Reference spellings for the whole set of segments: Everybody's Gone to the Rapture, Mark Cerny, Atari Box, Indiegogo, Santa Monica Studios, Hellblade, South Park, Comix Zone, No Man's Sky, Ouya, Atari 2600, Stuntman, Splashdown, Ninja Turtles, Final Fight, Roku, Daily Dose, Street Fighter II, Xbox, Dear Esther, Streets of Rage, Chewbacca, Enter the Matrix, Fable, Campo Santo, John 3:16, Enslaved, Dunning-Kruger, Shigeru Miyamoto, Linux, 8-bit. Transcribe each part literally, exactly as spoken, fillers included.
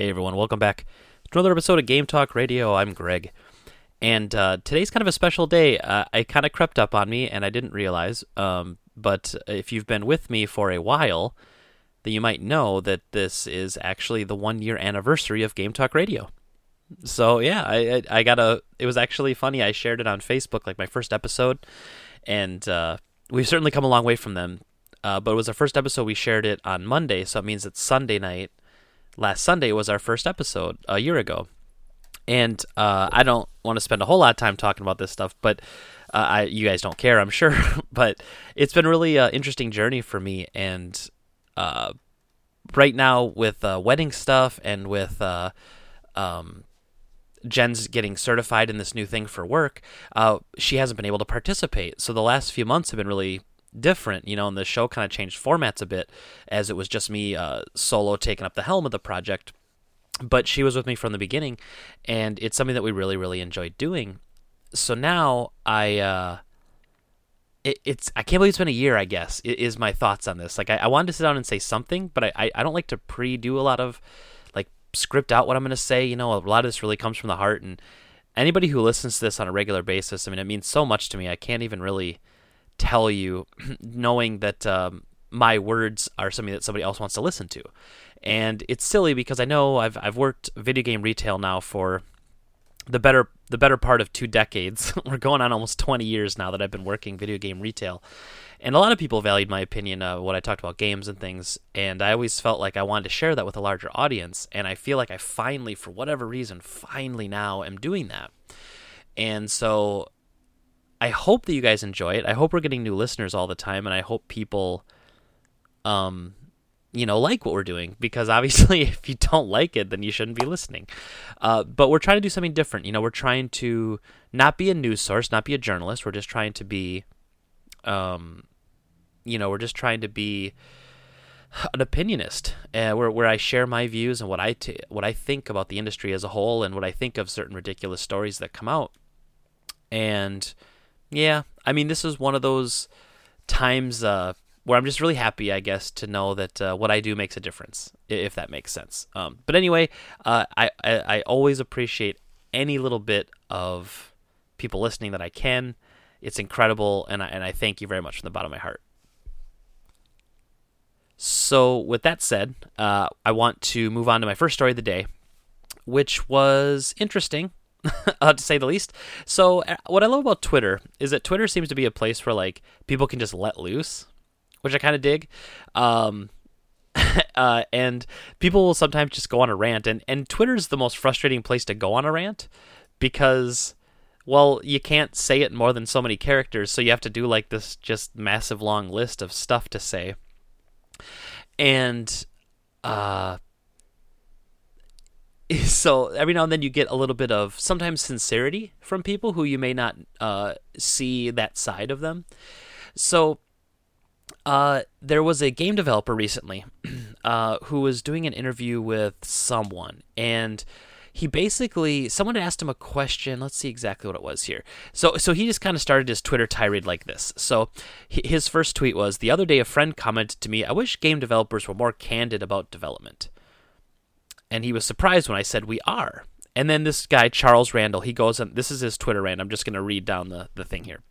Hey everyone, welcome back to another episode of Game Talk Radio. I'm Greg, and uh, today's kind of a special day. Uh, I kind of crept up on me, and I didn't realize, um, but if you've been with me for a while, then you might know that this is actually the one-year anniversary of Game Talk Radio. So yeah, I, I, I got a, it was actually funny, I shared it on Facebook, like my first episode, and uh, we've certainly come a long way from them, uh, but it was our first episode, we shared it on Monday, so it means it's Sunday night. Last Sunday was our first episode a year ago, and uh, I don't want to spend a whole lot of time talking about this stuff, but uh, I, you guys don't care, I'm sure, but it's been really an interesting journey for me, and uh, right now with uh, wedding stuff and with uh, um, Jen's getting certified in this new thing for work, uh, she hasn't been able to participate, so the last few months have been really different, you know, and the show kind of changed formats a bit as it was just me uh, solo taking up the helm of the project. But she was with me from the beginning, and it's something that we really, really enjoyed doing. So now I, uh, it, it's, I can't believe it's been a year, I guess, is my thoughts on this. Like, I, I wanted to sit down and say something, but I, I don't like to pre-do a lot of, like, script out what I'm going to say. You know, a lot of this really comes from the heart, and anybody who listens to this on a regular basis, I mean, it means so much to me. I can't even really tell you, knowing that um, my words are something that somebody else wants to listen to. And it's silly because I know I've I've worked video game retail now for the better the better part of two decades. We're going on almost twenty years now that I've been working video game retail. And a lot of people valued my opinion of what I talked about games and things, and I always felt like I wanted to share that with a larger audience, and I feel like I finally, for whatever reason, finally now am doing that. And so I hope that you guys enjoy it. I hope we're getting new listeners all the time, and I hope people, um, you know, like what we're doing, because obviously if you don't like it, then you shouldn't be listening. Uh, but we're trying to do something different. You know, we're trying to not be a news source, not be a journalist. We're just trying to be, um, you know, we're just trying to be an opinionist, uh, where where I share my views and what I t- what I think about the industry as a whole and what I think of certain ridiculous stories that come out. And yeah, I mean, this is one of those times uh, where I'm just really happy, I guess, to know that uh, what I do makes a difference, if that makes sense. Um, but anyway, uh, I, I, I always appreciate any little bit of people listening that I can. It's incredible, and I, and I thank you very much from the bottom of my heart. So with that said, uh, I want to move on to my first story of the day, which was interesting. uh, to say the least. So uh, what I love about Twitter is that Twitter seems to be a place where, like, people can just let loose, which I kind of dig. Um, uh, and people will sometimes just go on a rant, and, and Twitter's the most frustrating place to go on a rant because, well, you can't say it more than so many characters, so you have to do, like, this just massive long list of stuff to say. And, uh... So every now and then you get a little bit of sometimes sincerity from people who you may not uh, see that side of them. So uh, there was a game developer recently uh, who was doing an interview with someone, and he basically, someone asked him a question. Let's see exactly what it was here. So so he just kind of started his Twitter tirade like this. So his first tweet was, "The other day a friend commented to me, I wish game developers were more candid about development. And he was surprised when I said we are." And then this guy, Charles Randall, he goes on, this is his Twitter rant. I'm just going to read down the, the thing here.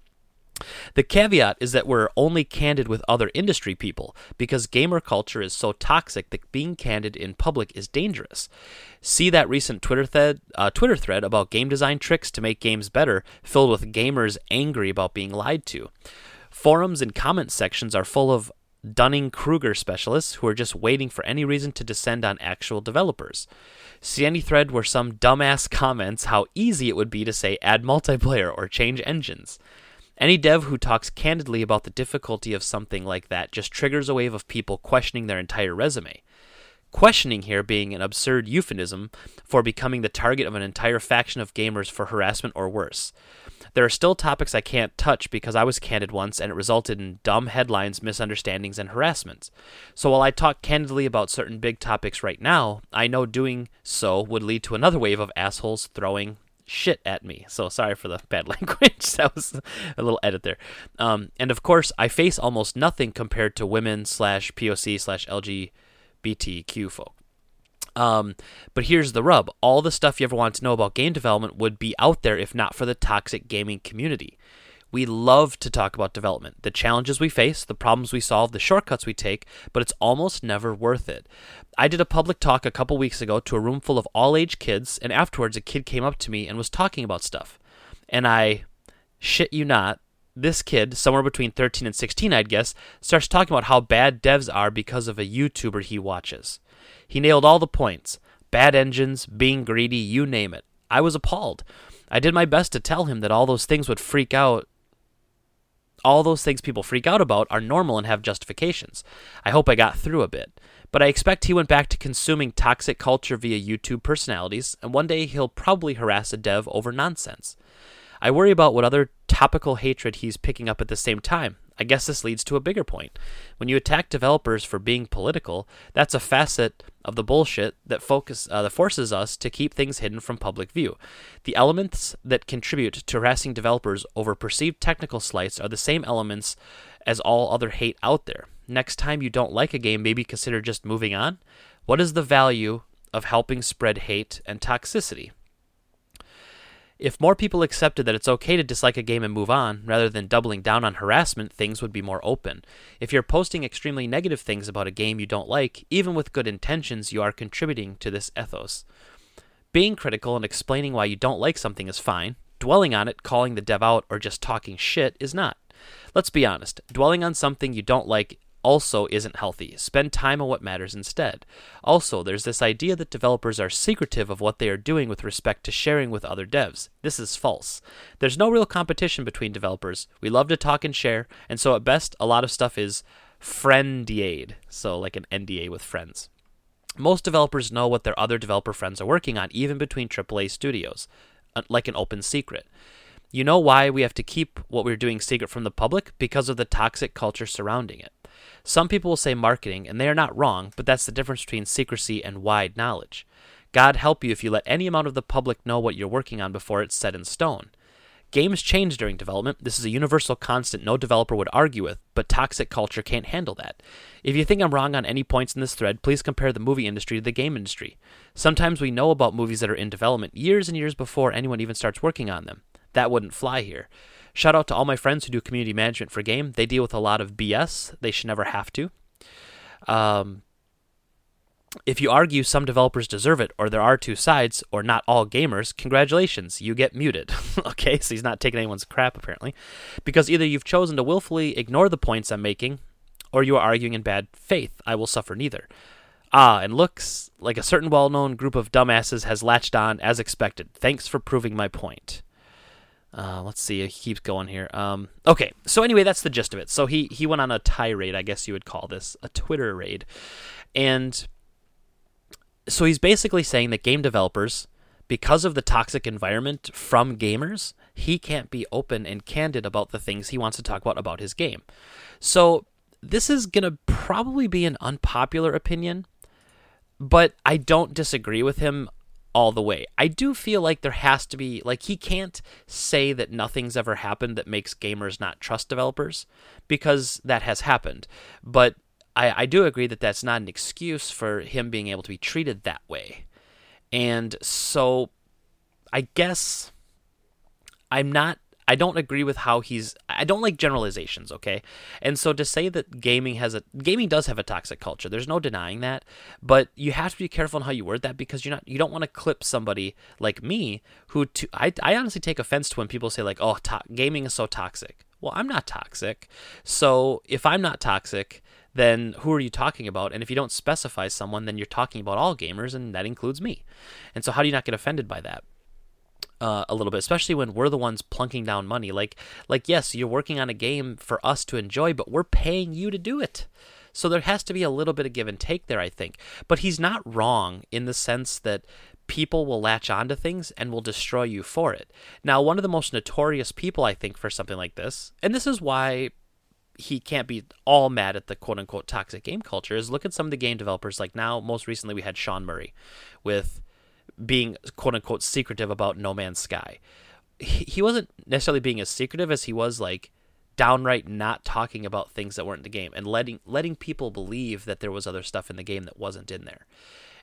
"The caveat is that we're only candid with other industry people because gamer culture is so toxic that being candid in public is dangerous. See that recent Twitter thread, uh, Twitter thread about game design tricks to make games better, filled with gamers angry about being lied to. Forums and comment sections are full of Dunning-Kruger specialists who are just waiting for any reason to descend on actual developers. See any thread where some dumbass comments how easy it would be to say add multiplayer or change engines. Any dev who talks candidly about the difficulty of something like that just triggers a wave of people questioning their entire resume. Questioning here being an absurd euphemism for becoming the target of an entire faction of gamers for harassment or worse. There are still topics I can't touch because I was candid once and it resulted in dumb headlines, misunderstandings, and harassments. So while I talk candidly about certain big topics right now, I know doing so would lead to another wave of assholes throwing shit at me." So sorry for the bad language. That was a little edit there. Um, and of course, I face almost nothing compared to women slash P O C slash L G B T Q folk. Um, but here's the rub. All the stuff you ever want to know about game development would be out there if not for the toxic gaming community. We love to talk about development, the challenges we face, the problems we solve, the shortcuts we take, but it's almost never worth it. I did a public talk a couple weeks ago to a room full of all-age kids, and afterwards a kid came up to me and was talking about stuff. And I, shit you not, this kid, somewhere between thirteen and sixteen, I'd guess, starts talking about how bad devs are because of a YouTuber he watches. He nailed all the points. Bad engines, being greedy, you name it. I was appalled. I did my best to tell him that all those things would freak out All those things people freak out about are normal and have justifications. I hope I got through a bit. But I expect he went back to consuming toxic culture via YouTube personalities, and one day he'll probably harass a dev over nonsense. I worry about what other topical hatred he's picking up at the same time. I guess this leads to a bigger point. When you attack developers for being political, that's a facet of the bullshit that focus uh, that forces us to keep things hidden from public view. The elements that contribute to harassing developers over perceived technical slights are the same elements as all other hate out there. Next time you don't like a game, maybe consider just moving on. What is the value of helping spread hate and toxicity? If more people accepted that it's okay to dislike a game and move on, rather than doubling down on harassment, things would be more open. If you're posting extremely negative things about a game you don't like, even with good intentions, you are contributing to this ethos. Being critical and explaining why you don't like something is fine. Dwelling on it, calling the dev out, or just talking shit is not. Let's be honest. Dwelling on something you don't like also isn't healthy. Spend time on what matters instead. Also, there's this idea that developers are secretive of what they are doing with respect to sharing with other devs. This is false. There's no real competition between developers. We love to talk and share, and so at best, a lot of stuff is friendade, so like an N D A with friends. Most developers know what their other developer friends are working on, even between triple A studios, like an open secret. You know why we have to keep what we're doing secret from the public? Because of the toxic culture surrounding it. Some people will say marketing, and they are not wrong, but that's the difference between secrecy and wide knowledge. God help you if you let any amount of the public know what you're working on before it's set in stone. Games change during development. This is a universal constant no developer would argue with, but toxic culture can't handle that. If you think I'm wrong on any points in this thread, please compare the movie industry to the game industry. Sometimes we know about movies that are in development years and years before anyone even starts working on them. That wouldn't fly here. Shout out to all my friends who do community management for game. They deal with a lot of B S. They should never have to. Um, if you argue some developers deserve it, or there are two sides, or not all gamers, congratulations, you get muted. Okay, so he's not taking anyone's crap, apparently. Because either you've chosen to willfully ignore the points I'm making, or you are arguing in bad faith. I will suffer neither. Ah, and looks like a certain well-known group of dumbasses has latched on as expected. Thanks for proving my point. Uh, let's see. He keeps going here. Um, okay. So anyway, that's the gist of it. So he, he went on a tirade, I guess you would call this, a Twitter raid. And so he's basically saying that game developers, because of the toxic environment from gamers, he can't be open and candid about the things he wants to talk about about his game. So this is going to probably be an unpopular opinion, but I don't disagree with him all the way. I do feel like there has to be, like, he can't say that nothing's ever happened that makes gamers not trust developers, because that has happened. But I, I do agree that that's not an excuse for him being able to be treated that way. And so I guess I'm not, I don't agree with how he's, I don't like generalizations, okay? And so to say that gaming has a, gaming does have a toxic culture, there's no denying that, but you have to be careful in how you word that, because you're not, you don't want to clip somebody like me, who, to, I, I honestly take offense to when people say like, oh, to- gaming is so toxic. Well, I'm not toxic. So if I'm not toxic, then who are you talking about? And if you don't specify someone, then you're talking about all gamers, and that includes me. And so how do you not get offended by that? Uh, a little bit, especially when we're the ones plunking down money. Like, like yes, you're working on a game for us to enjoy, but we're paying you to do it. So there has to be a little bit of give and take there, I think. But he's not wrong in the sense that people will latch onto things and will destroy you for it. Now, one of the most notorious people, I think, for something like this, and this is why he can't be all mad at the quote-unquote toxic game culture, is look at some of the game developers. Like now, most recently, we had Sean Murray with being quote-unquote secretive about No Man's Sky. He wasn't necessarily being as secretive as he was like downright not talking about things that weren't in the game and letting letting people believe that there was other stuff in the game that wasn't in there.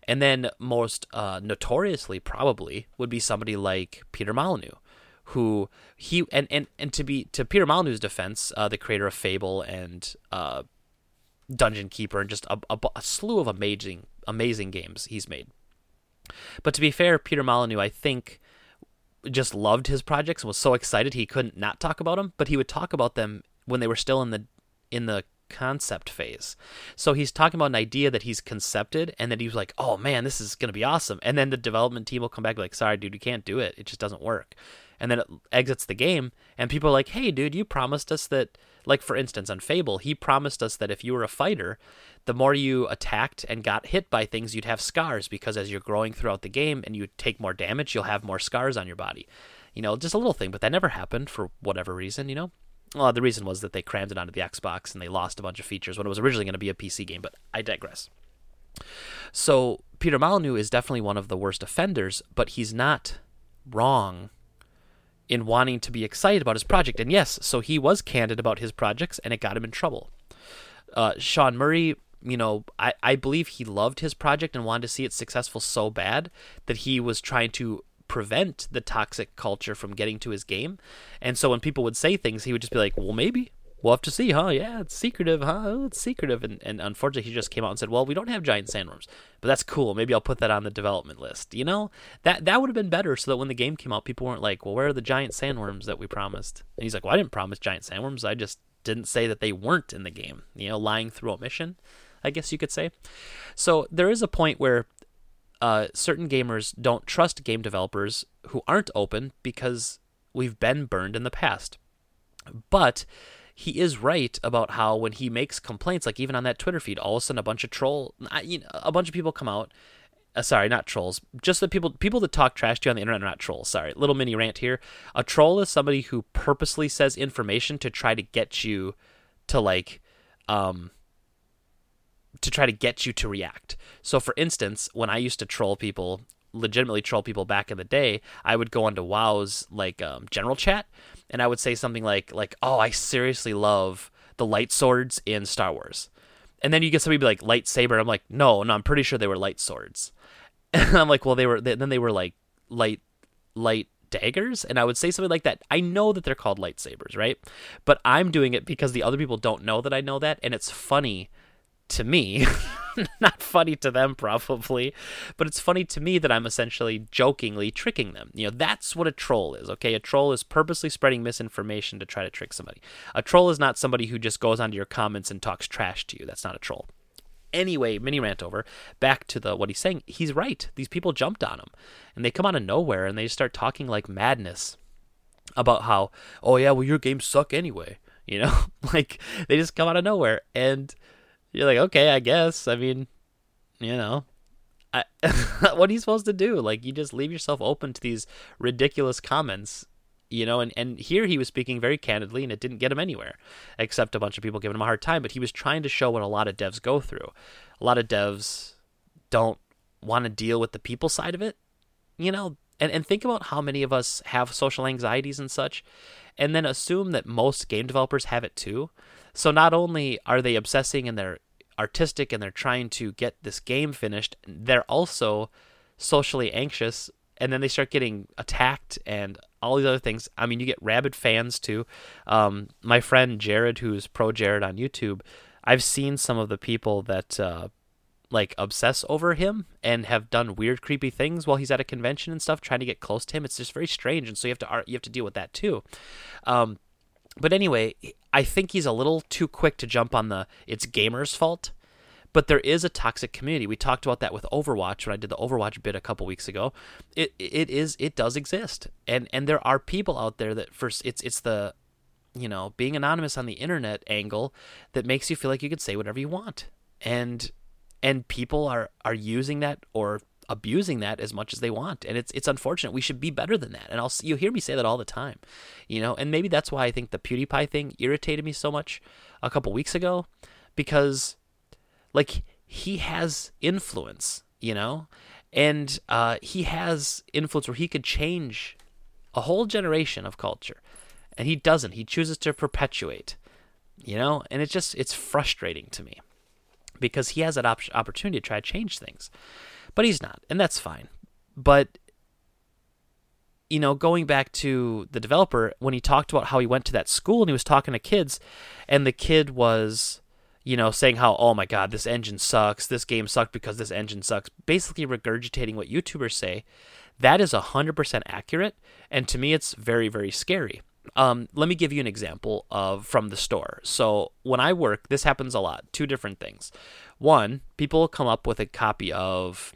And then most uh, notoriously probably would be somebody like Peter Molyneux, who he and, and, and to be to Peter Molyneux's defense, uh, the creator of Fable and uh, Dungeon Keeper and just a, a, a slew of amazing amazing games he's made. But to be fair, Peter Molyneux, I think, just loved his projects and was so excited he couldn't not talk about them. But he would talk about them when they were still in the in the concept phase. So he's talking about an idea that he's concepted, and then he was like, oh man, this is going to be awesome. And then the development team will come back and be like, sorry dude, you can't do it. It just doesn't work. And then it exits the game, and people are like, hey dude, you promised us that, like for instance on Fable, he promised us that if you were a fighter, the more you attacked and got hit by things, you'd have scars, because as you're growing throughout the game and you take more damage, you'll have more scars on your body. You know, just a little thing, but that never happened for whatever reason, you know? Well, the reason was that they crammed it onto the Xbox and they lost a bunch of features when it was originally going to be a P C game, but I digress. So Peter Molyneux is definitely one of the worst offenders, but he's not wrong in wanting to be excited about his project. And yes, so he was candid about his projects, and it got him in trouble. Uh, Sean Murray, you know, I, I believe he loved his project and wanted to see it successful so bad that he was trying to prevent the toxic culture from getting to his game. And so when people would say things, he would just be like, well, maybe we'll have to see, huh? Yeah, it's secretive, huh? Oh, it's secretive. And, and unfortunately, he just came out and said, well, we don't have giant sandworms, but that's cool. Maybe I'll put that on the development list. You know, that that would have been better, so that when the game came out, people weren't like, well, where are the giant sandworms that we promised? And he's like, well, I didn't promise giant sandworms. I just didn't say that they weren't in the game, you know, lying through omission, I guess you could say. So there is a point where Uh, certain gamers don't trust game developers who aren't open, because we've been burned in the past. But he is right about how when he makes complaints, like even on that Twitter feed, all of a sudden a bunch of troll, you know, a bunch of people come out. Uh, sorry, not trolls. Just the people people that talk trash to you on the internet are not trolls. Sorry, little mini rant here. A troll is somebody who purposely says information to try to get you to like, um. to try to get you to react. So for instance, when I used to troll people, legitimately troll people back in the day, I would go onto WoW's like um, general chat, and I would say something like, like, oh, I seriously love the light swords in Star Wars. And then you get somebody be like, lightsaber. I'm like, no, no, I'm pretty sure they were light swords. And I'm like, well, they were, they, then they were like light, light daggers. And I would say something like that. I know that they're called lightsabers, right? But I'm doing it because the other people don't know that I know that. And it's funny to me, not funny to them probably, but it's funny to me that I'm essentially jokingly tricking them. You know, that's what a troll is, okay? A troll is purposely spreading misinformation to try to trick somebody. A troll is not somebody who just goes onto your comments and talks trash to you. That's not a troll. Anyway, mini rant over. Back to the what he's saying. He's right. These people jumped on him, and they come out of nowhere, and they just start talking like madness about how, oh yeah, well, your games suck anyway. You know, like they just come out of nowhere, and you're like, okay, I guess. I mean, you know, I, what are you supposed to do? Like, you just leave yourself open to these ridiculous comments, you know, and, and here he was speaking very candidly, and it didn't get him anywhere, except a bunch of people giving him a hard time. But he was trying to show what a lot of devs go through. A lot of devs don't want to deal with the people side of it, you know, and, and think about how many of us have social anxieties and such, and then assume that most game developers have it too. So not only are they obsessing and they're artistic and they're trying to get this game finished, they're also socially anxious, and then they start getting attacked and all these other things. I mean, you get rabid fans too. Um, my friend Jared, who's Pro Jared on YouTube, I've seen some of the people that uh, like obsess over him and have done weird, creepy things while he's at a convention and stuff, trying to get close to him. It's just very strange, and so you have to you have to deal with that too. Um, But anyway, I think he's a little too quick to jump on the it's gamers' fault, but there is a toxic community. We talked about that with Overwatch when I did the Overwatch bit a couple weeks ago. It it is it does exist, and and there are people out there that first it's it's the, you know, being anonymous on the internet angle that makes you feel like you could say whatever you want, and and people are are using that or abusing that as much as they want, and it's it's unfortunate. We should be better than that, and I'll you hear me say that all the time, you know. And maybe that's why I think the PewDiePie thing irritated me so much a couple weeks ago, because like he has influence, you know, and uh, he has influence where he could change a whole generation of culture, and he doesn't. He chooses to perpetuate, you know, and it's just it's frustrating to me because he has that op- opportunity to try to change things. But he's not, and that's fine. But, you know, going back to the developer, when he talked about how he went to that school and he was talking to kids, and the kid was, you know, saying how, oh my God, this engine sucks, this game sucked because this engine sucks, basically regurgitating what YouTubers say, that is one hundred percent accurate, and to me it's very, very scary. Um, let me give you an example of from the store. So when I work, this happens a lot. Two different things. One, people come up with a copy of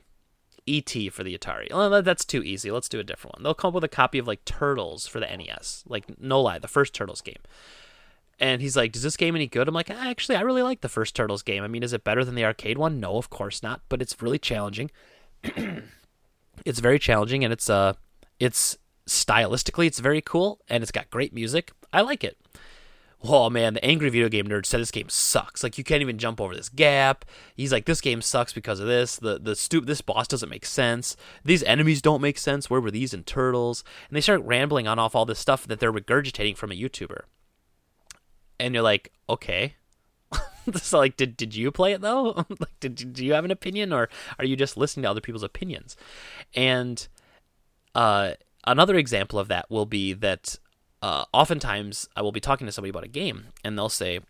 E T for the Atari. Oh, that's too easy. Let's do a different one. They'll come up with a copy of like Turtles for the N E S. Like, no lie, the first Turtles game. And he's like, is this game any good? I'm like, actually, I really like the first Turtles game. I mean, is it better than the arcade one? No, of course not. But it's really challenging. It's very challenging, and it's uh, it's stylistically, it's very cool, and it's got great music. I like it. Oh, man, the angry video game nerd said this game sucks. Like, you can't even jump over this gap. He's like, this game sucks because of this. The the stu- This boss doesn't make sense. These enemies don't make sense. Where were these in Turtles? And they start rambling on off all this stuff that they're regurgitating from a YouTuber. And you're like, okay. So, like, did did you play it, though? Like, did do you have an opinion, or are you just listening to other people's opinions? And uh, another example of that will be that Uh, oftentimes I will be talking to somebody about a game, and they'll say,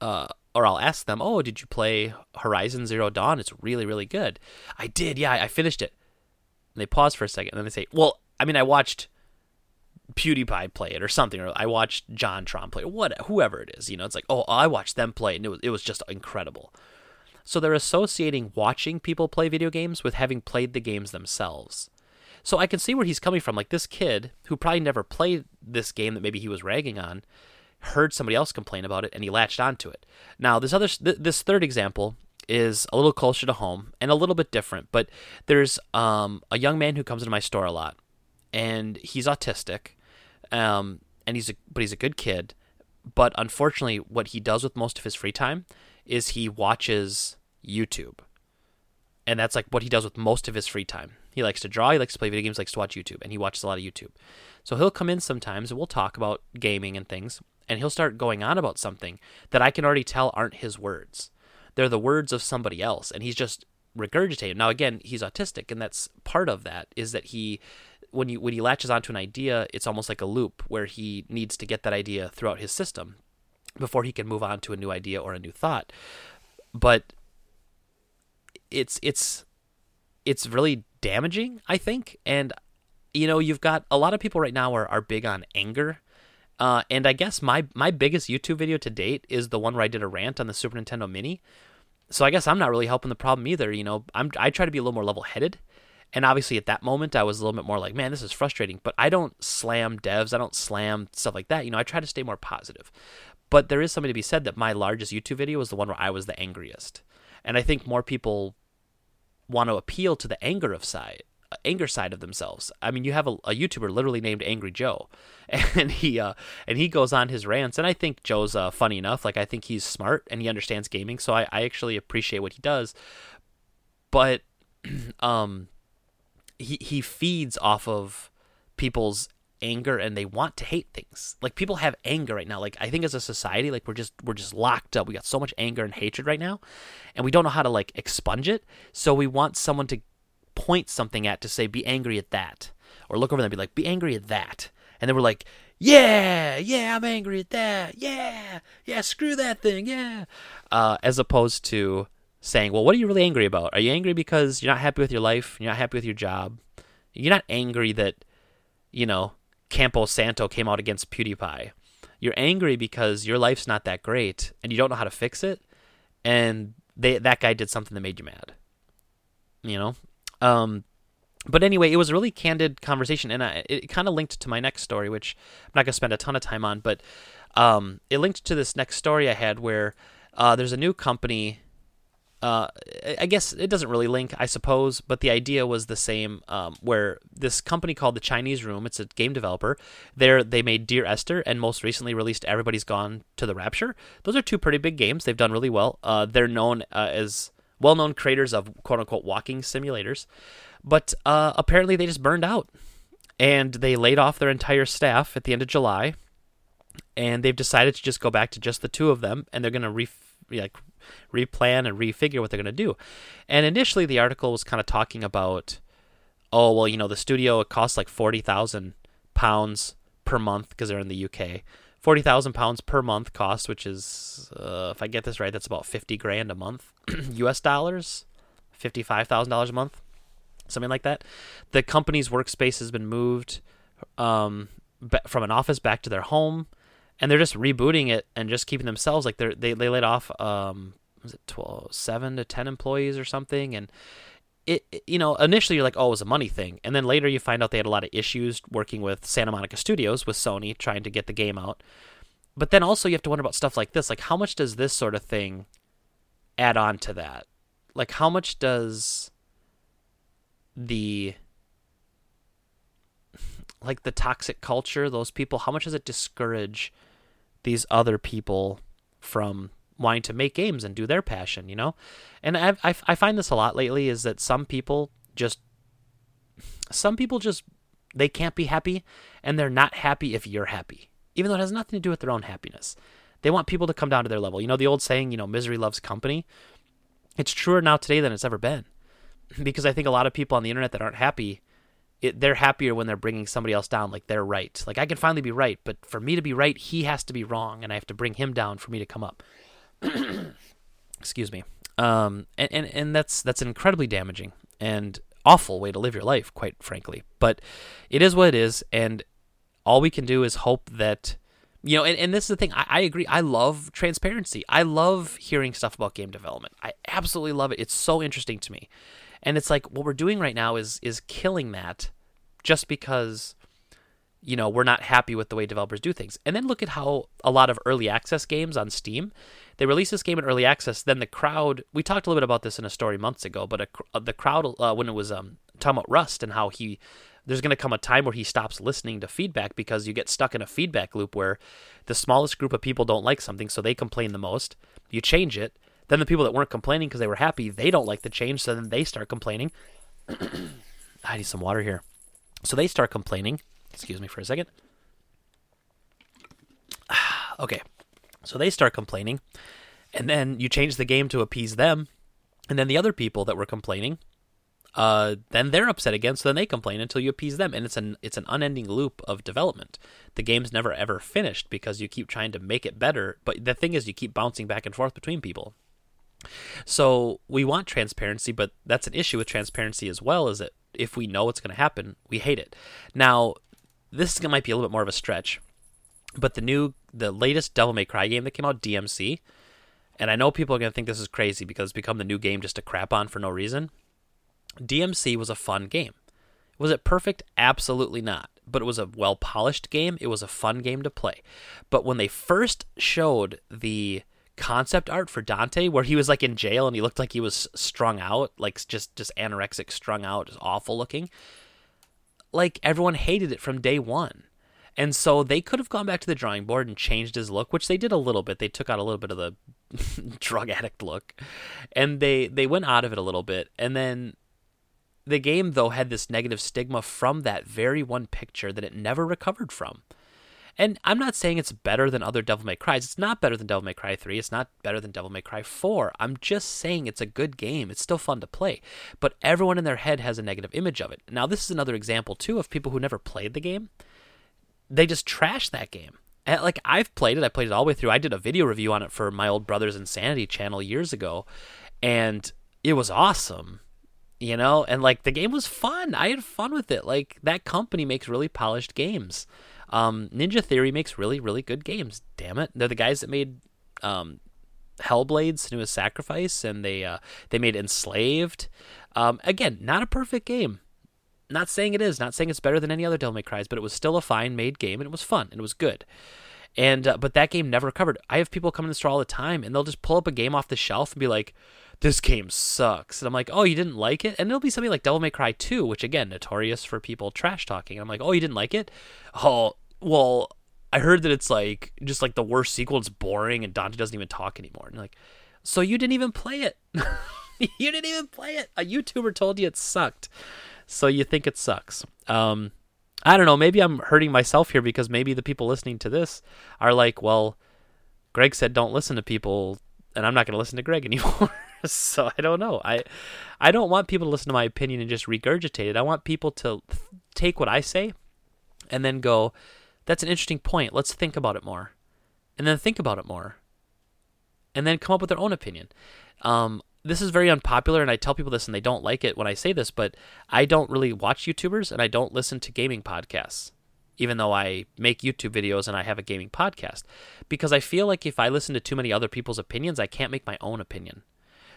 uh, or I'll ask them, oh, did you play Horizon Zero Dawn? It's really, really good. I did. Yeah, I finished it. And they pause for a second, and then they say, well, I mean, I watched PewDiePie play it or something, or I watched John Tron play it, what, whoever it is, you know, it's like, oh, I watched them play it, and it was, it was just incredible. So they're associating watching people play video games with having played the games themselves. So I can see where he's coming from. Like, this kid, who probably never played this game that maybe he was ragging on, heard somebody else complain about it, and he latched onto it. Now, this other, th- this third example is a little closer to home and a little bit different, but there's um, a young man who comes into my store a lot, and he's autistic, um, and he's a, but he's a good kid. But unfortunately, what he does with most of his free time is he watches YouTube. And that's like what he does with most of his free time. He likes to draw, he likes to play video games, likes to watch YouTube, and he watches a lot of YouTube. So he'll come in sometimes, and we'll talk about gaming and things, and he'll start going on about something that I can already tell aren't his words. They're the words of somebody else, and he's just regurgitating. Now, again, he's autistic, and that's part of that, is that he, when you when he latches onto an idea, it's almost like a loop where he needs to get that idea throughout his system before he can move on to a new idea or a new thought. But it's it's it's really damaging, I think. And, you know, you've got a lot of people right now are, are big on anger. Uh, and I guess my, my biggest YouTube video to date is the one where I did a rant on the Super Nintendo Mini. So I guess I'm not really helping the problem either. You know, I'm, I try to be a little more level-headed. And obviously at that moment I was a little bit more like, man, this is frustrating. But I don't slam devs. I don't slam stuff like that. You know, I try to stay more positive. But there is something to be said that my largest YouTube video was the one where I was the angriest. And I think more people want to appeal to the anger of side anger side of themselves. I mean, you have a, a YouTuber literally named Angry Joe, and he uh, and he goes on his rants, and I think Joe's uh, funny enough. Like, I think he's smart and he understands gaming, so I, I actually appreciate what he does. But um, he he feeds off of people's anger, and they want to hate things. Like, people have anger right now. Like, I think as a society, like, we're just we're just locked up. We got so much anger and hatred right now, and we don't know how to, like, expunge it. So we want someone to point something at, to say, be angry at that, or look over there and be like, be angry at that. And then we're like, yeah yeah I'm angry at that, yeah yeah screw that thing, yeah uh as opposed to saying, well, what are you really angry about? Are you angry because you're not happy with your life? You're not happy with your job? You're not angry that, you know, Campo Santo came out against PewDiePie. You're angry because your life's not that great and you don't know how to fix it, and they, that guy did something that made you mad, you know? Um, but anyway, it was a really candid conversation, and I, it kind of linked to my next story, which I'm not going to spend a ton of time on, but um, it linked to this next story I had where uh, there's a new company. Uh, I guess it doesn't really link, I suppose, but the idea was the same, um, where this company called the Chinese Room, it's a game developer, there they made Dear Esther and most recently released Everybody's Gone to the Rapture. Those are two pretty big games. They've done really well. Uh, they're known uh, as well-known creators of quote-unquote walking simulators, but uh, apparently they just burned out, and they laid off their entire staff at the end of July, and they've decided to just go back to just the two of them, and they're going to re- like replan and refigure what they're going to do. And initially the article was kind of talking about, oh, well, you know, the studio, it costs like forty thousand pounds per month because they're in the U K. forty thousand pounds per month cost, which is, uh, if I get this right, that's about fifty grand a month, U S dollars, fifty-five thousand dollars a month, something like that. The company's workspace has been moved um, from an office back to their home, and they're just rebooting it and just keeping themselves, like they're, they they laid off, um, was it twelve, seven to ten employees or something, and It, you know, initially you're like, oh, it was a money thing. And then later you find out they had a lot of issues working with Santa Monica Studios, with Sony, trying to get the game out. But then also you have to wonder about stuff like this. Like, how much does this sort of thing add on to that? Like, how much does the, like, the toxic culture, those people, how much does it discourage these other people from wanting to make games and do their passion, you know? And I I find this a lot lately, is that some people just, some people just, they can't be happy, and they're not happy if you're happy, even though it has nothing to do with their own happiness. They want people to come down to their level. You know, the old saying, you know, misery loves company. It's truer now today than it's ever been, because I think a lot of people on the internet that aren't happy, it, they're happier when they're bringing somebody else down, like they're right. Like, I can finally be right, but for me to be right, he has to be wrong, and I have to bring him down for me to come up. Excuse me. Um, and, and, and that's, that's an incredibly damaging and awful way to live your life, quite frankly, but it is what it is. And all we can do is hope that, you know, and, and this is the thing, I, I agree. I love transparency. I love hearing stuff about game development. I absolutely love it. It's so interesting to me. And it's like, what we're doing right now is, is killing that just because, you know, we're not happy with the way developers do things. And then look at how a lot of early access games on Steam, they release this game in early access, then the crowd, we talked a little bit about this in a story months ago, but a, the crowd, uh, when it was um, talking about Rust and how he, there's going to come a time where he stops listening to feedback, because you get stuck in a feedback loop where the smallest group of people don't like something, so they complain the most. You change it. Then the people that weren't complaining because they were happy, they don't like the change, so then they start complaining. I need some water here. So they start complaining. Excuse me for a second. Okay, so they start complaining, and then you change the game to appease them, and then the other people that were complaining, uh, then they're upset again, so then they complain until you appease them, and it's an it's an unending loop of development. The game's never ever finished because you keep trying to make it better, but the thing is you keep bouncing back and forth between people. So we want transparency, but that's an issue with transparency as well, is that if we know what's going to happen, we hate it. Now, this might be a little bit more of a stretch, but the new, the latest Devil May Cry game that came out, D M C, and I know people are going to think this is crazy because it's become the new game just to crap on for no reason. D M C was a fun game. Was it perfect? Absolutely not. But it was a well-polished game. It was a fun game to play. But when they first showed the concept art for Dante, where he was like in jail and he looked like he was strung out, like just, just anorexic, strung out, just awful looking, like everyone hated it from day one. And so they could have gone back to the drawing board and changed his look, which they did a little bit. They took out a little bit of the drug addict look, and they, they went out of it a little bit. And then the game, though, had this negative stigma from that very one picture that it never recovered from. And I'm not saying it's better than other Devil May Cries. It's not better than Devil May Cry three. It's not better than Devil May Cry four. I'm just saying it's a good game. It's still fun to play. But everyone in their head has a negative image of it. Now, this is another example, too, of people who never played the game. They just trash that game. And, like, I've played it. I played it all the way through. I did a video review on it for my old brother's Insanity channel years ago. And it was awesome. You know? And, like, the game was fun. I had fun with it. Like, that company makes really polished games. Um, Ninja Theory makes really, really good games, damn it. They're the guys that made um, Hellblade, Senua's Sacrifice, and they uh, they made Enslaved. Um, again, not a perfect game. Not saying it is, not saying it's better than any other Devil May Cry, but it was still a fine-made game, and it was fun, and it was good. And uh, but that game never recovered. I have people come in the store all the time, and they'll just pull up a game off the shelf and be like, this game sucks. And I'm like, oh, you didn't like it? And it'll be something like Devil May Cry two, which, again, notorious for people trash-talking. And I'm like, oh, you didn't like it? Oh, well, I heard that it's like just like the worst sequel. It's boring, and Dante doesn't even talk anymore. And you're like, so you didn't even play it. You didn't even play it. A YouTuber told you it sucked, so you think it sucks. Um, I don't know. Maybe I'm hurting myself here, because maybe the people listening to this are like, well, Greg said don't listen to people and I'm not going to listen to Greg anymore. So I don't know. I I don't want people to listen to my opinion and just regurgitate it. I want people to th- take what I say and then go, that's an interesting point. Let's think about it more. And then think about it more. And then come up with their own opinion. Um, this is very unpopular, and I tell people this and they don't like it when I say this, but I don't really watch YouTubers and I don't listen to gaming podcasts, even though I make YouTube videos and I have a gaming podcast, because I feel like if I listen to too many other people's opinions, I can't make my own opinion.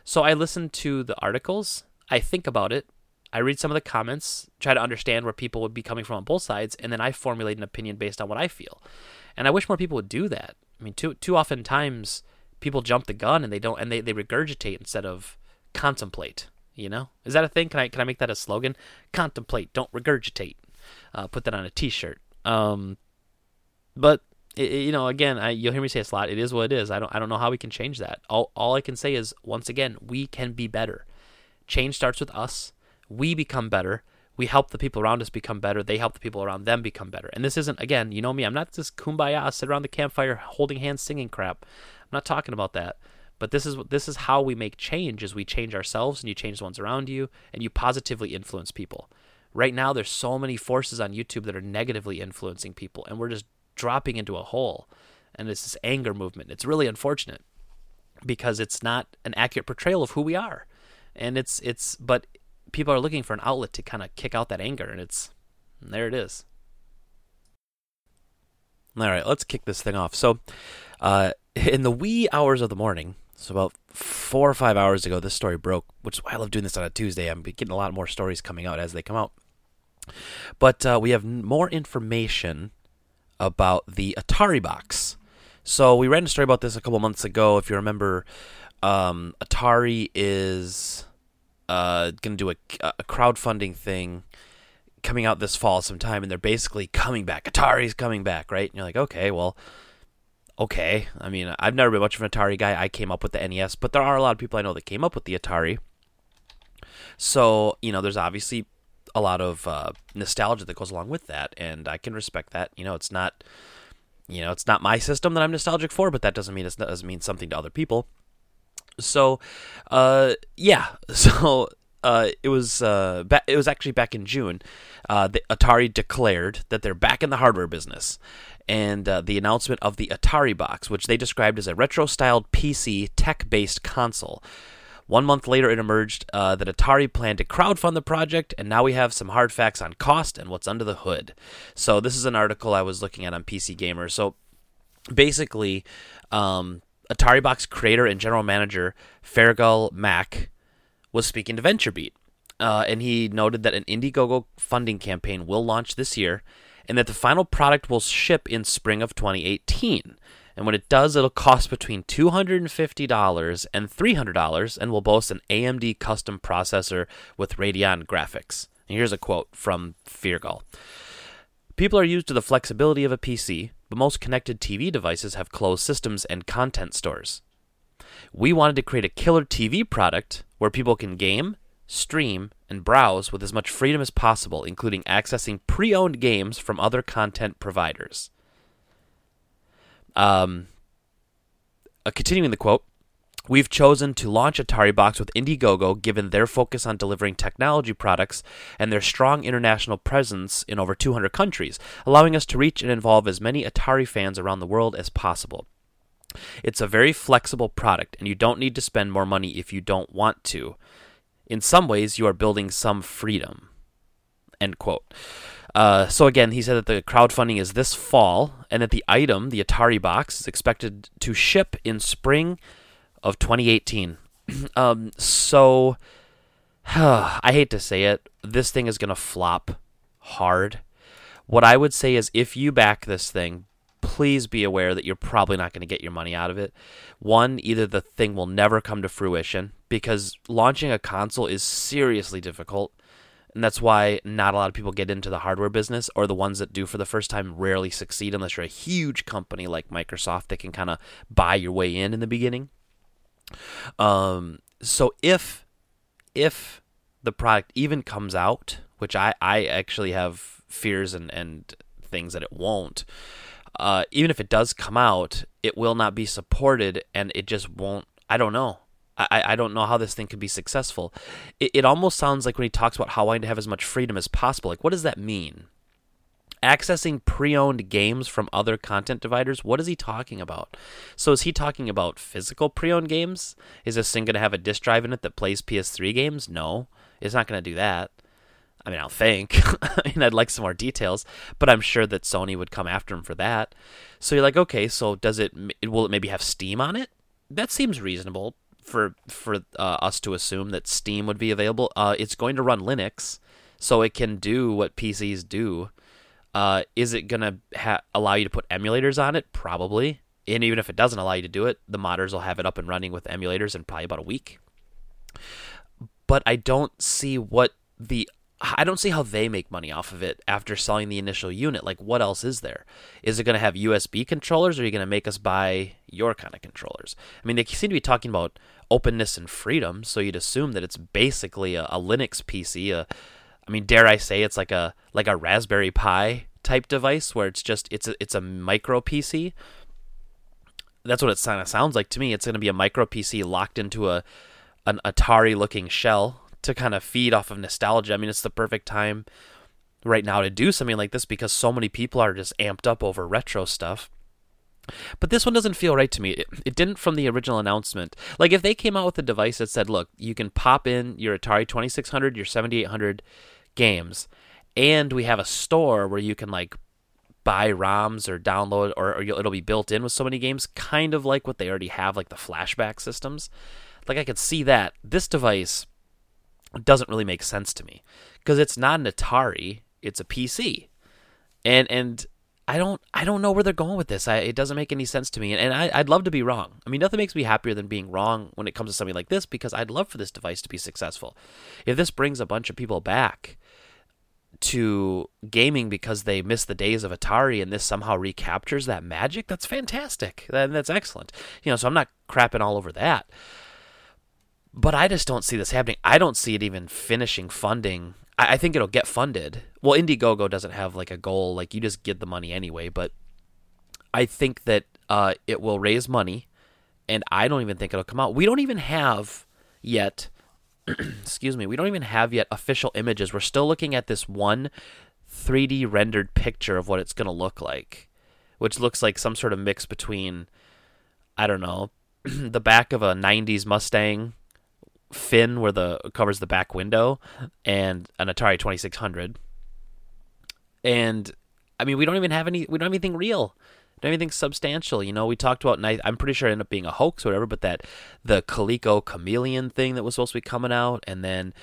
So I listen to the articles, I think about it, I read some of the comments, try to understand where people would be coming from on both sides, and then I formulate an opinion based on what I feel. And I wish more people would do that. I mean, too too often times people jump the gun and they don't, and they, they regurgitate instead of contemplate, you know? Is that a thing? Can I can I make that a slogan? Contemplate, don't regurgitate. Uh, put that on a t-shirt. Um, but it, you know, again, I, you'll hear me say this a lot. It is what it is. I don't, I don't know how we can change that. All, all I can say is, once again, we can be better. Change starts with us. We become better. We help the people around us become better. They help the people around them become better. And this isn't, again, you know me, I'm not this kumbaya, sit around the campfire, holding hands, singing crap. I'm not talking about that. But this is this is how we make change, is we change ourselves and you change the ones around you and you positively influence people. Right now, there's so many forces on YouTube that are negatively influencing people, and we're just dropping into a hole. And it's this anger movement. It's really unfortunate because it's not an accurate portrayal of who we are. And it's, it's, but people are looking for an outlet to kind of kick out that anger, and it's, and there it is. All right, let's kick this thing off. So uh, in the wee hours of the morning, so about four or five hours ago, this story broke, which is why I love doing this on a Tuesday. I'm getting a lot more stories coming out as they come out. But uh, we have more information about the Atari Box. So we ran a story about this a couple months ago. If you remember, um, Atari is uh, going to do a, a crowdfunding thing coming out this fall sometime, and they're basically coming back. Atari's coming back, right? And you're like, okay, well, okay. I mean, I've never been much of an Atari guy. I came up with the N E S, but there are a lot of people I know that came up with the Atari. So, you know, there's obviously a lot of uh, nostalgia that goes along with that, and I can respect that. You know, it's not, you know, it's not my system that I'm nostalgic for, but that doesn't mean it's, it doesn't mean something to other people. So, uh, yeah. So uh, it was uh, ba- it was actually back in June. Uh, the Atari declared that they're back in the hardware business, and uh, the announcement of the Atari Box, which they described as a retro-styled P C tech-based console. One month later, it emerged uh, that Atari planned to crowdfund the project, and now we have some hard facts on cost and what's under the hood. So this is an article I was looking at on P C Gamer. So basically, um, Atari Box creator and general manager Fergal Mack was speaking to VentureBeat, uh, and he noted that an Indiegogo funding campaign will launch this year, and that the final product will ship in spring of twenty eighteen. And when it does, it'll cost between two hundred fifty dollars and three hundred dollars and will boast an A M D custom processor with Radeon graphics. And here's a quote from Fergal. People are used to the flexibility of a P C, but most connected T V devices have closed systems and content stores. We wanted to create a killer T V product where people can game, stream, and browse with as much freedom as possible, including accessing pre-owned games from other content providers. Um, uh, continuing the quote, we've chosen to launch Atari Box with Indiegogo given their focus on delivering technology products and their strong international presence in over two hundred countries, allowing us to reach and involve as many Atari fans around the world as possible. It's a very flexible product, and you don't need to spend more money if you don't want to. In some ways, you are building some freedom. End quote. Uh, so again, he said that the crowdfunding is this fall and that the item, the Atari Box, is expected to ship in spring of twenty eighteen. um, so, huh, I hate to say it, this thing is going to flop hard. What I would say is if you back this thing, please be aware that you're probably not going to get your money out of it. One, either the thing will never come to fruition because launching a console is seriously difficult. And that's why not a lot of people get into the hardware business, or the ones that do for the first time rarely succeed unless you're a huge company like Microsoft that can kind of buy your way in in the beginning. Um, so if if the product even comes out, which I, I actually have fears and, and things that it won't, uh, even if it does come out, it will not be supported and it just won't I don't know. I, I don't know how this thing could be successful. It, it almost sounds like when he talks about how wanting to have as much freedom as possible. Like, what does that mean? Accessing pre-owned games from other content providers? What is he talking about? So is he talking about physical pre-owned games? Is this thing going to have a disk drive in it that plays P S three games? No, it's not going to do that. I mean, I'll think. I mean, I'd like some more details, but I'm sure that Sony would come after him for that. So you're like, okay, so does it? Will it maybe have Steam on it? That seems reasonable for for uh, us to assume that Steam would be available. Uh, it's going to run Linux, so it can do what P Cs do. Uh, is it going to ha- allow you to put emulators on it? Probably. And even if it doesn't allow you to do it, the modders will have it up and running with emulators in probably about a week. But I don't see what the... I don't see how they make money off of it after selling the initial unit. Like, what else is there? Is it going to have U S B controllers, or are you going to make us buy your kind of controllers? I mean, they seem to be talking about openness and freedom, so you'd assume that it's basically a, a Linux P C. A, I mean, dare I say it's like a like a Raspberry Pi type device where it's just it's a, it's a micro P C. That's what it kind of sounds like to me. It's going to be a micro P C locked into a an Atari-looking shell to kind of feed off of nostalgia. I mean, it's the perfect time right now to do something like this because so many people are just amped up over retro stuff. But this one doesn't feel right to me. It, it didn't from the original announcement. Like, if they came out with a device that said, look, you can pop in your Atari twenty-six hundred, your seventy-eight hundred games, and we have a store where you can, like, buy ROMs or download, or, or it'll be built in with so many games, kind of like what they already have, like the flashback systems. Like, I could see that. This device... it doesn't really make sense to me because it's not an Atari, it's a P C. And and I don't I don't know where they're going with this. I, it doesn't make any sense to me. And, and I, I'd love to be wrong. I mean, nothing makes me happier than being wrong when it comes to something like this because I'd love for this device to be successful. If this brings a bunch of people back to gaming because they miss the days of Atari and this somehow recaptures that magic, that's fantastic. And that's excellent. You know, so I'm not crapping all over that. But I just don't see this happening. I don't see it even finishing funding. I, I think it'll get funded. Well, Indiegogo doesn't have like a goal. Like, you just get the money anyway. But I think that uh, it will raise money, and I don't even think it'll come out. We don't even have yet, excuse me, we don't even have yet official images. We're still looking at this one three D rendered picture of what it's going to look like, which looks like some sort of mix between, I don't know, the back of a nineties Mustang fin where the covers the back window and an Atari twenty-six hundred. And I mean, we don't even have any we don't have anything real, don't have anything substantial. You know, we talked about, and I, I'm pretty sure it ended up being a hoax or whatever, but that the Coleco Chameleon thing that was supposed to be coming out, and then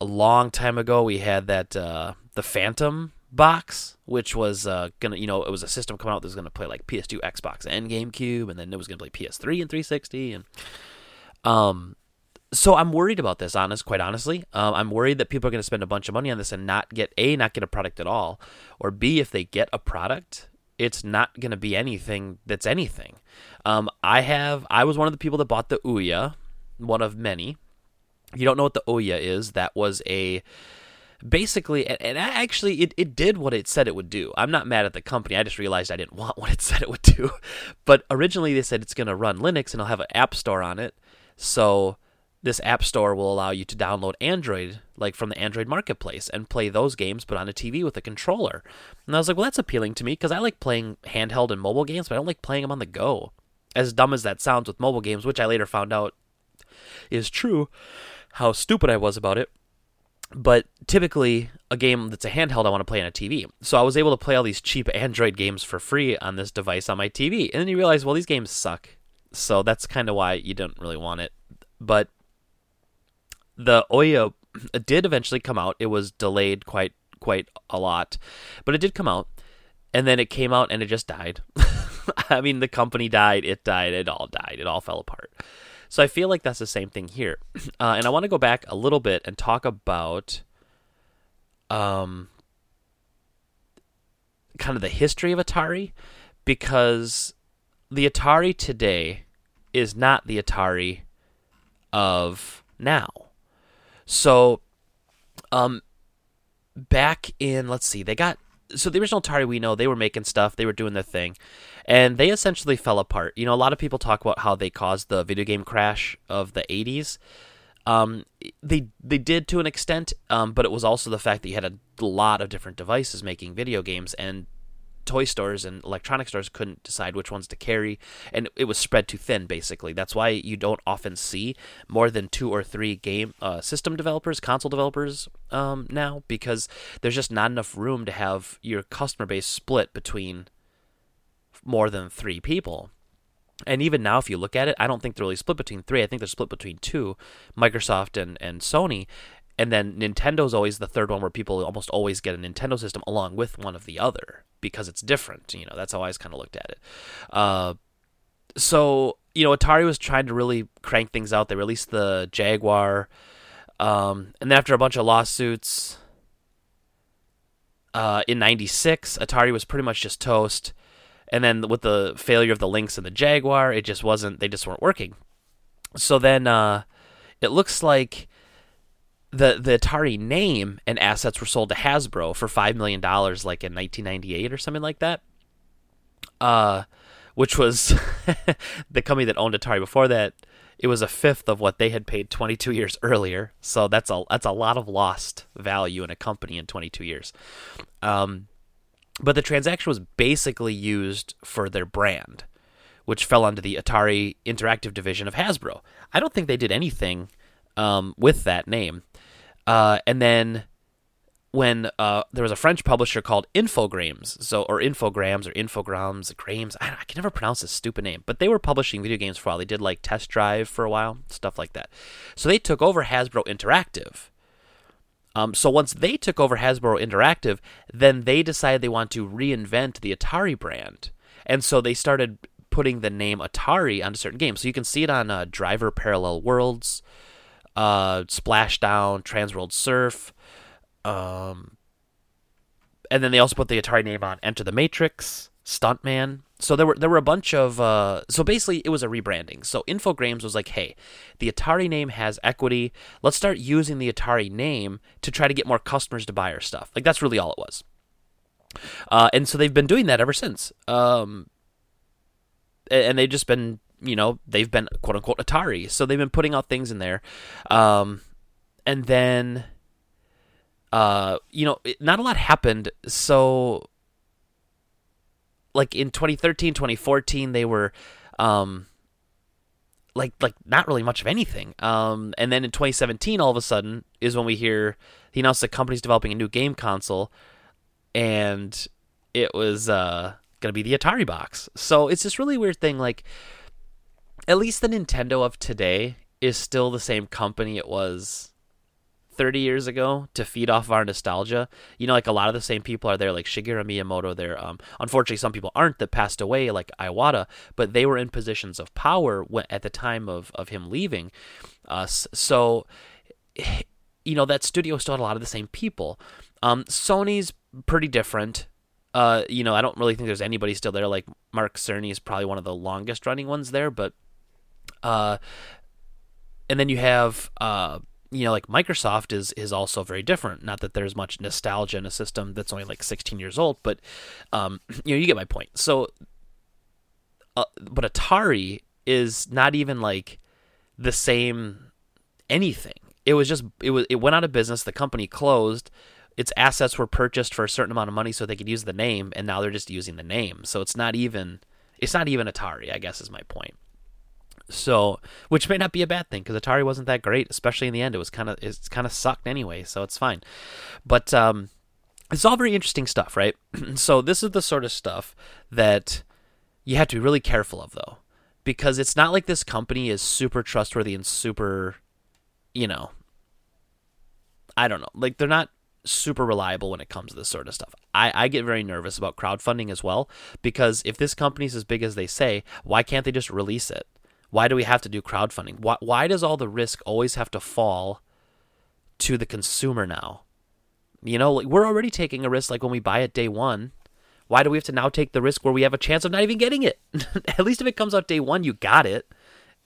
a long time ago we had that uh the Phantom box, which was uh gonna, you know, it was a system coming out that was gonna play like P S two, Xbox, and GameCube, and then it was gonna play P S three and three sixty, and um so I'm worried about this, honest, quite honestly. Um, I'm worried that people are going to spend a bunch of money on this and not get, A, not get a product at all, or B, if they get a product, it's not going to be anything that's anything. Um, I have, I was one of the people that bought the Ouya, one of many. If you don't know what the Ouya is, that was a, basically, and, and I actually, it, it did what it said it would do. I'm not mad at the company. I just realized I didn't want what it said it would do. But originally they said it's going to run Linux and it'll have an app store on it. So... this app store will allow you to download Android, like from the Android marketplace, and play those games, but on a T V with a controller. And I was like, well, that's appealing to me because I like playing handheld and mobile games, but I don't like playing them on the go. As dumb as that sounds with mobile games, which I later found out is true, how stupid I was about it. But typically, a game that's a handheld, I want to play on a T V. So I was able to play all these cheap Android games for free on this device on my T V. And then you realize, well, these games suck. So that's kind of why you didn't really want it. But the Ouya did eventually come out. It was delayed quite quite a lot, but it did come out, and then it came out and it just died. I mean, the company died, it died, it all died, it all fell apart. So I feel like that's the same thing here. Uh, and I want to go back a little bit and talk about um, kind of the history of Atari, because the Atari today is not the Atari of... now. So, um, back in, let's see, they got so the original Atari, we know they were making stuff, they were doing their thing, and they essentially fell apart. You know, a lot of people talk about how they caused the video game crash of the eighties. Um, they they did to an extent, um, but it was also the fact that you had a lot of different devices making video games, and toy stores and electronic stores couldn't decide which ones to carry, and it was spread too thin, basically. That's why you don't often see more than two or three game uh, system developers, console developers um, now, because there's just not enough room to have your customer base split between more than three people. And even now, if you look at it, I don't think they're really split between three. I think they're split between two, Microsoft and, and Sony. And then Nintendo's always the third one, where people almost always get a Nintendo system along with one of the other, because it's different. You know, that's how I always kind of looked at it. Uh, so, you know, Atari was trying to really crank things out. They released the Jaguar. Um, and then after a bunch of lawsuits uh, in ninety-six, Atari was pretty much just toast. And then with the failure of the Lynx and the Jaguar, it just wasn't, they just weren't working. So then uh, it looks like the the Atari name and assets were sold to Hasbro for five million dollars, like in nineteen ninety-eight or something like that, uh, which was the company that owned Atari before that. It was a fifth of what they had paid twenty-two years earlier. So that's a, that's a lot of lost value in a company in twenty-two years. Um But the transaction was basically used for their brand, which fell under the Atari Interactive division of Hasbro. I don't think they did anything um, with that name. Uh, and then when uh, there was a French publisher called Infogrames, so or Infogrames or Infogrames, Grames, I, I can never pronounce this stupid name, but they were publishing video games for a while. They did like Test Drive for a while, stuff like that. So they took over Hasbro Interactive. Um, so once they took over Hasbro Interactive, then they decided they want to reinvent the Atari brand. And so they started putting the name Atari onto certain games. So you can see it on uh, Driver Parallel Worlds, uh, Splashdown, Transworld Surf. Um, and then they also put the Atari name on Enter the Matrix, Stuntman. So there were there were a bunch of... Uh, so basically, it was a rebranding. So Infogrames was like, hey, the Atari name has equity. Let's start using the Atari name to try to get more customers to buy our stuff. Like, that's really all it was. Uh, and so they've been doing that ever since. Um, and they've just been, you know, they've been quote-unquote Atari. So they've been putting out things in there. Um, and then, uh, you know, it, not a lot happened. So... Like in twenty thirteen, twenty fourteen, they were um, like like not really much of anything. Um, and then in twenty seventeen, all of a sudden, is when we hear he announced the company's developing a new game console, and it was uh, going to be the Atari Box. So it's this really weird thing. Like, at least the Nintendo of today is still the same company it was thirty years ago to feed off of our nostalgia. You know, like a lot of the same people are there, like Shigeru Miyamoto there. Um, unfortunately, some people aren't that passed away, like Iwata, but they were in positions of power when, at the time of, of him leaving us. So, you know, that studio still had a lot of the same people. Um, Sony's pretty different. Uh, you know, I don't really think there's anybody still there. Like Mark Cerny is probably one of the longest running ones there, but, uh, and then you have, uh, you know, like Microsoft is, is also very different. Not that there's much nostalgia in a system that's only like sixteen years old, but, um, you know, you get my point. So, uh, but Atari is not even like the same anything. It was just, it was, it went out of business. The company closed. Its assets were purchased for a certain amount of money so they could use the name. And now they're just using the name. So it's not even, it's not even Atari, I guess is my point. So, which may not be a bad thing, because Atari wasn't that great, especially in the end. It was kind of it's kind of sucked anyway, so it's fine. But um, it's all very interesting stuff, right? So this is the sort of stuff that you have to be really careful of, though, because it's not like this company is super trustworthy and super, you know, I don't know, like they're not super reliable when it comes to this sort of stuff. I, I get very nervous about crowdfunding as well, because if this company's as big as they say, why can't they just release it? Why do we have to do crowdfunding? Why, why does all the risk always have to fall to the consumer now? You know, like we're already taking a risk like when we buy it day one. Why do we have to now take the risk where we have a chance of not even getting it? At least if it comes out day one, you got it.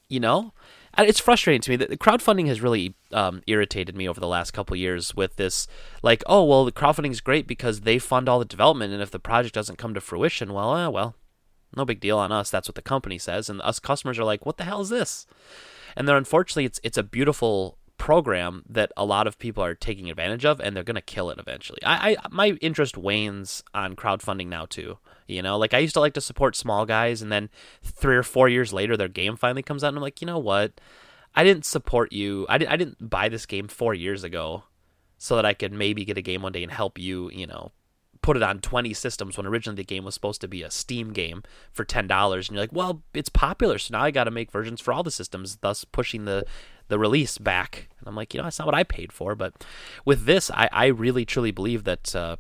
You know? It's frustrating to me that crowdfunding has really um, irritated me over the last couple years with this, like, oh, well, the crowdfunding is great because they fund all the development, and if the project doesn't come to fruition, well, uh, well, no big deal on us. That's what the company says, and us customers are like, what the hell is this? And then, unfortunately, it's it's a beautiful program that a lot of people are taking advantage of, and they're going to kill it eventually. I, I my interest wanes on crowdfunding now, too. You know, like, I used to like to support small guys, and then three or four years later, their game finally comes out, and I'm like, you know what? I didn't support you. I, di- I didn't buy this game four years ago so that I could maybe get a game one day and help you, you know, put it on twenty systems when originally the game was supposed to be a Steam game for ten dollars. And you're like, well, it's popular, so now I got to make versions for all the systems, thus pushing the, the release back. And I'm like, you know, that's not what I paid for. But with this, I, I really, truly believe that uh,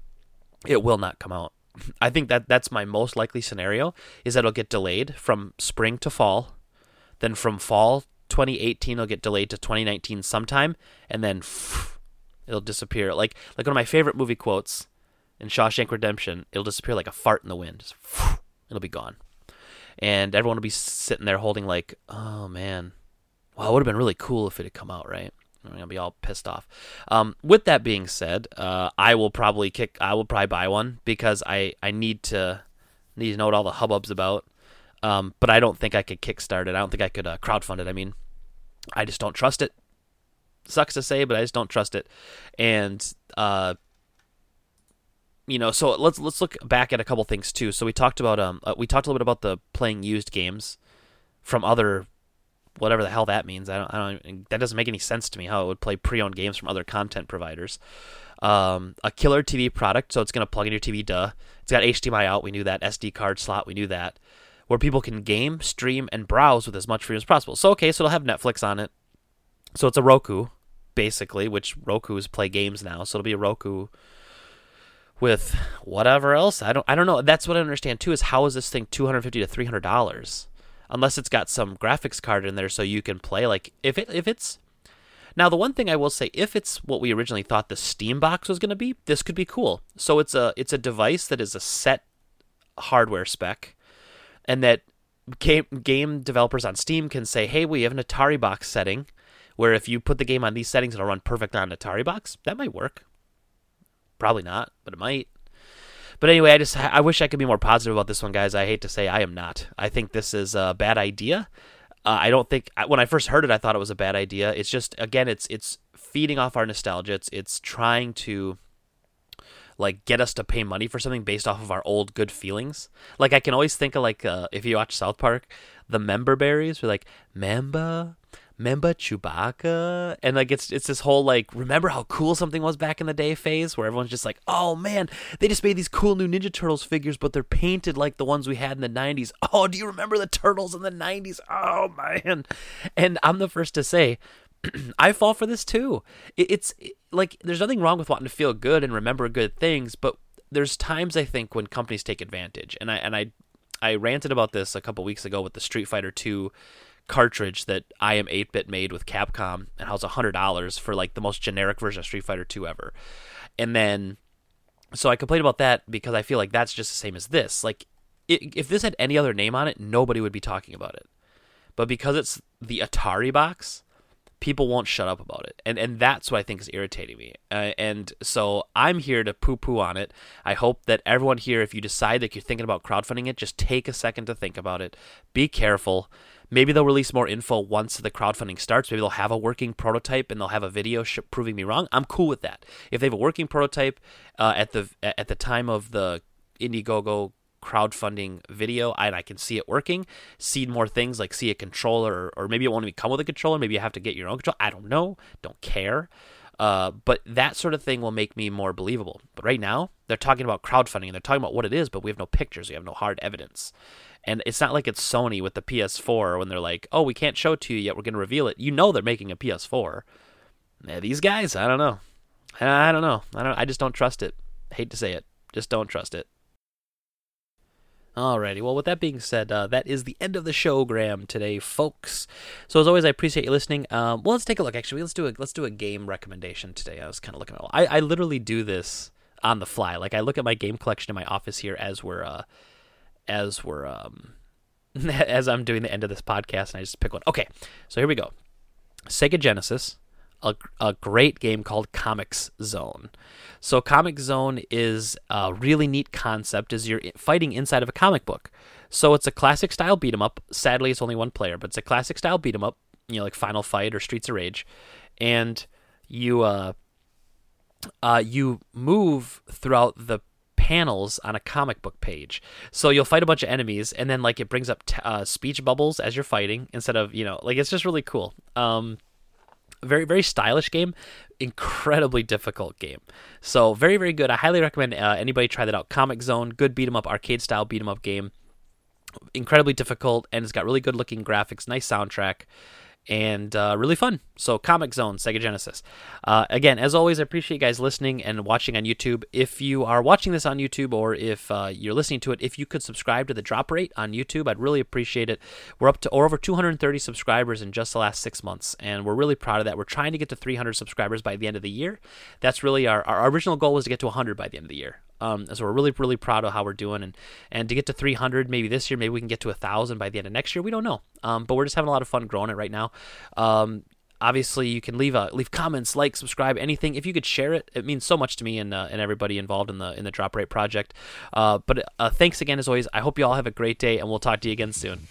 it will not come out. I think that that's my most likely scenario, is that it'll get delayed from spring to fall. Then from fall twenty eighteen, it'll get delayed to twenty nineteen sometime. And then pff, it'll disappear. Like, like one of my favorite movie quotes, in Shawshank Redemption, it'll disappear like a fart in the wind. Just, phew, it'll be gone. And everyone will be sitting there holding like, oh, man. Well, it would have been really cool if it had come out, right? I'm going to be all pissed off. Um, with that being said, uh, I will probably kick. I will probably buy one because I, I need to need to know what all the hubbub's about. Um, but I don't think I could kickstart it. I don't think I could uh, crowdfund it. I mean, I just don't trust it. Sucks to say, but I just don't trust it. And... Uh, You know, so let's let's look back at a couple things too. So we talked about um uh, we talked a little bit about the playing used games from other, whatever the hell that means. I don't I don't that doesn't make any sense to me how it would play pre-owned games from other content providers. Um, a killer T V product, so it's gonna plug in your T V. Duh, it's got H D M I out. We knew that. S D card slot. We knew that. Where people can game, stream, and browse with as much freedom as possible. So okay, so it'll have Netflix on it. So it's a Roku, basically, which Rokus play games now. So it'll be a Roku. With whatever else, I don't, I don't know. That's what I understand too. Is how is this thing two hundred fifty to three hundred dollars? Unless it's got some graphics card in there, so you can play. Like if it, if it's now the one thing I will say, if it's what we originally thought the Steam box was going to be, this could be cool. So it's a, it's a device that is a set hardware spec, and that game game developers on Steam can say, hey, we have an Atari box setting, where if you put the game on these settings, it'll run perfect on an Atari box. That might work. Probably not, but it might. But anyway, I just I wish I could be more positive about this one, guys. I hate to say I am not. I think this is a bad idea. Uh, I don't think when I first heard it, I thought it was a bad idea. It's just again, it's it's feeding off our nostalgia. It's it's trying to like get us to pay money for something based off of our old good feelings. Like I can always think of like uh, if you watch South Park, the member berries were like member. Remember Chewbacca? And like it's it's this whole like remember how cool something was back in the day phase where everyone's just like, oh man, they just made these cool new Ninja Turtles figures, but they're painted like the ones we had in the nineties. Oh, do you remember the Turtles in the nineties? Oh man. And I'm the first to say I fall for this too. It, it's it, like there's nothing wrong with wanting to feel good and remember good things, but there's times I think when companies take advantage. And I and I I ranted about this a couple weeks ago with the Street Fighter two cartridge that I Am eight-Bit made with Capcom, and how's one hundred dollars for like the most generic version of Street Fighter two ever. And then, so I complained about that because I feel like that's just the same as this. Like, it, if this had any other name on it, nobody would be talking about it. But because it's the Atari box, people won't shut up about it. And and that's what I think is irritating me. Uh, and so I'm here to poo-poo on it. I hope that everyone here, if you decide that you're thinking about crowdfunding it, just take a second to think about it. Be careful. Maybe they'll release more info once the crowdfunding starts. Maybe they'll have a working prototype and they'll have a video sh- proving me wrong. I'm cool with that. If they have a working prototype uh, at the at the time of the Indiegogo crowdfunding video, and I can see it working, see more things like see a controller, or, or maybe it won't even come with a controller. Maybe you have to get your own controller. I don't know. Don't care. Uh, but that sort of thing will make me more believable. But right now, they're talking about crowdfunding and they're talking about what it is, but we have no pictures. We have no hard evidence. And it's not like it's Sony with the P S four when they're like, oh, we can't show it to you yet. We're going to reveal it. You know they're making a P S four. Now, these guys, I don't know. I don't know. I don't. I just don't trust it. I hate to say it. Just don't trust it. Alrighty, well, with that being said, uh, that is the end of the show, Graham, today, folks. So as always, I appreciate you listening. Um, well, let's take a look. Actually, let's do a let's do a game recommendation today. I was kind of looking at. I I literally do this on the fly. Like I look at my game collection in my office here as we're uh, as we're um, as I'm doing the end of this podcast, and I just pick one. Okay, so here we go. Sega Genesis, a, a great game called Comix Zone. So Comix Zone is a really neat concept, is you're fighting inside of a comic book. So it's a classic style beat 'em up. Sadly, it's only one player, but it's a classic style beat 'em up, you know, like Final Fight or Streets of Rage. And you uh, uh, you move throughout the panels on a comic book page. So you'll fight a bunch of enemies, and then like it brings up t- uh, speech bubbles as you're fighting, instead of, you know, like, it's just really cool. Um, very, very stylish game, incredibly difficult game. So very, very good. I highly recommend uh, anybody try that out. Comix Zone, good beat 'em up, arcade style beat 'em up game. Incredibly difficult, and it's got really good looking graphics, nice soundtrack, and uh, really fun. So Comix Zone, Sega Genesis. Uh, again, as always, I appreciate you guys listening and watching on YouTube. If you are watching this on YouTube, or if uh, you're listening to it, if you could subscribe to The Drop Rate on YouTube, I'd really appreciate it. We're up to or over two hundred thirty subscribers in just the last six months, and we're really proud of that. We're trying to get to three hundred subscribers by the end of the year. That's really our, our original goal, was to get to one hundred by the end of the year. Um, so we're really, really proud of how we're doing, and, and to get to three hundred maybe this year, maybe we can get to one thousand by the end of next year. We don't know, um, but we're just having a lot of fun growing it right now. Um, obviously, you can leave a, leave comments, like, subscribe, anything. If you could share it, it means so much to me and uh, and everybody involved in the in the Drop Rate project. Uh, but uh, thanks again, as always. I hope you all have a great day, and we'll talk to you again soon.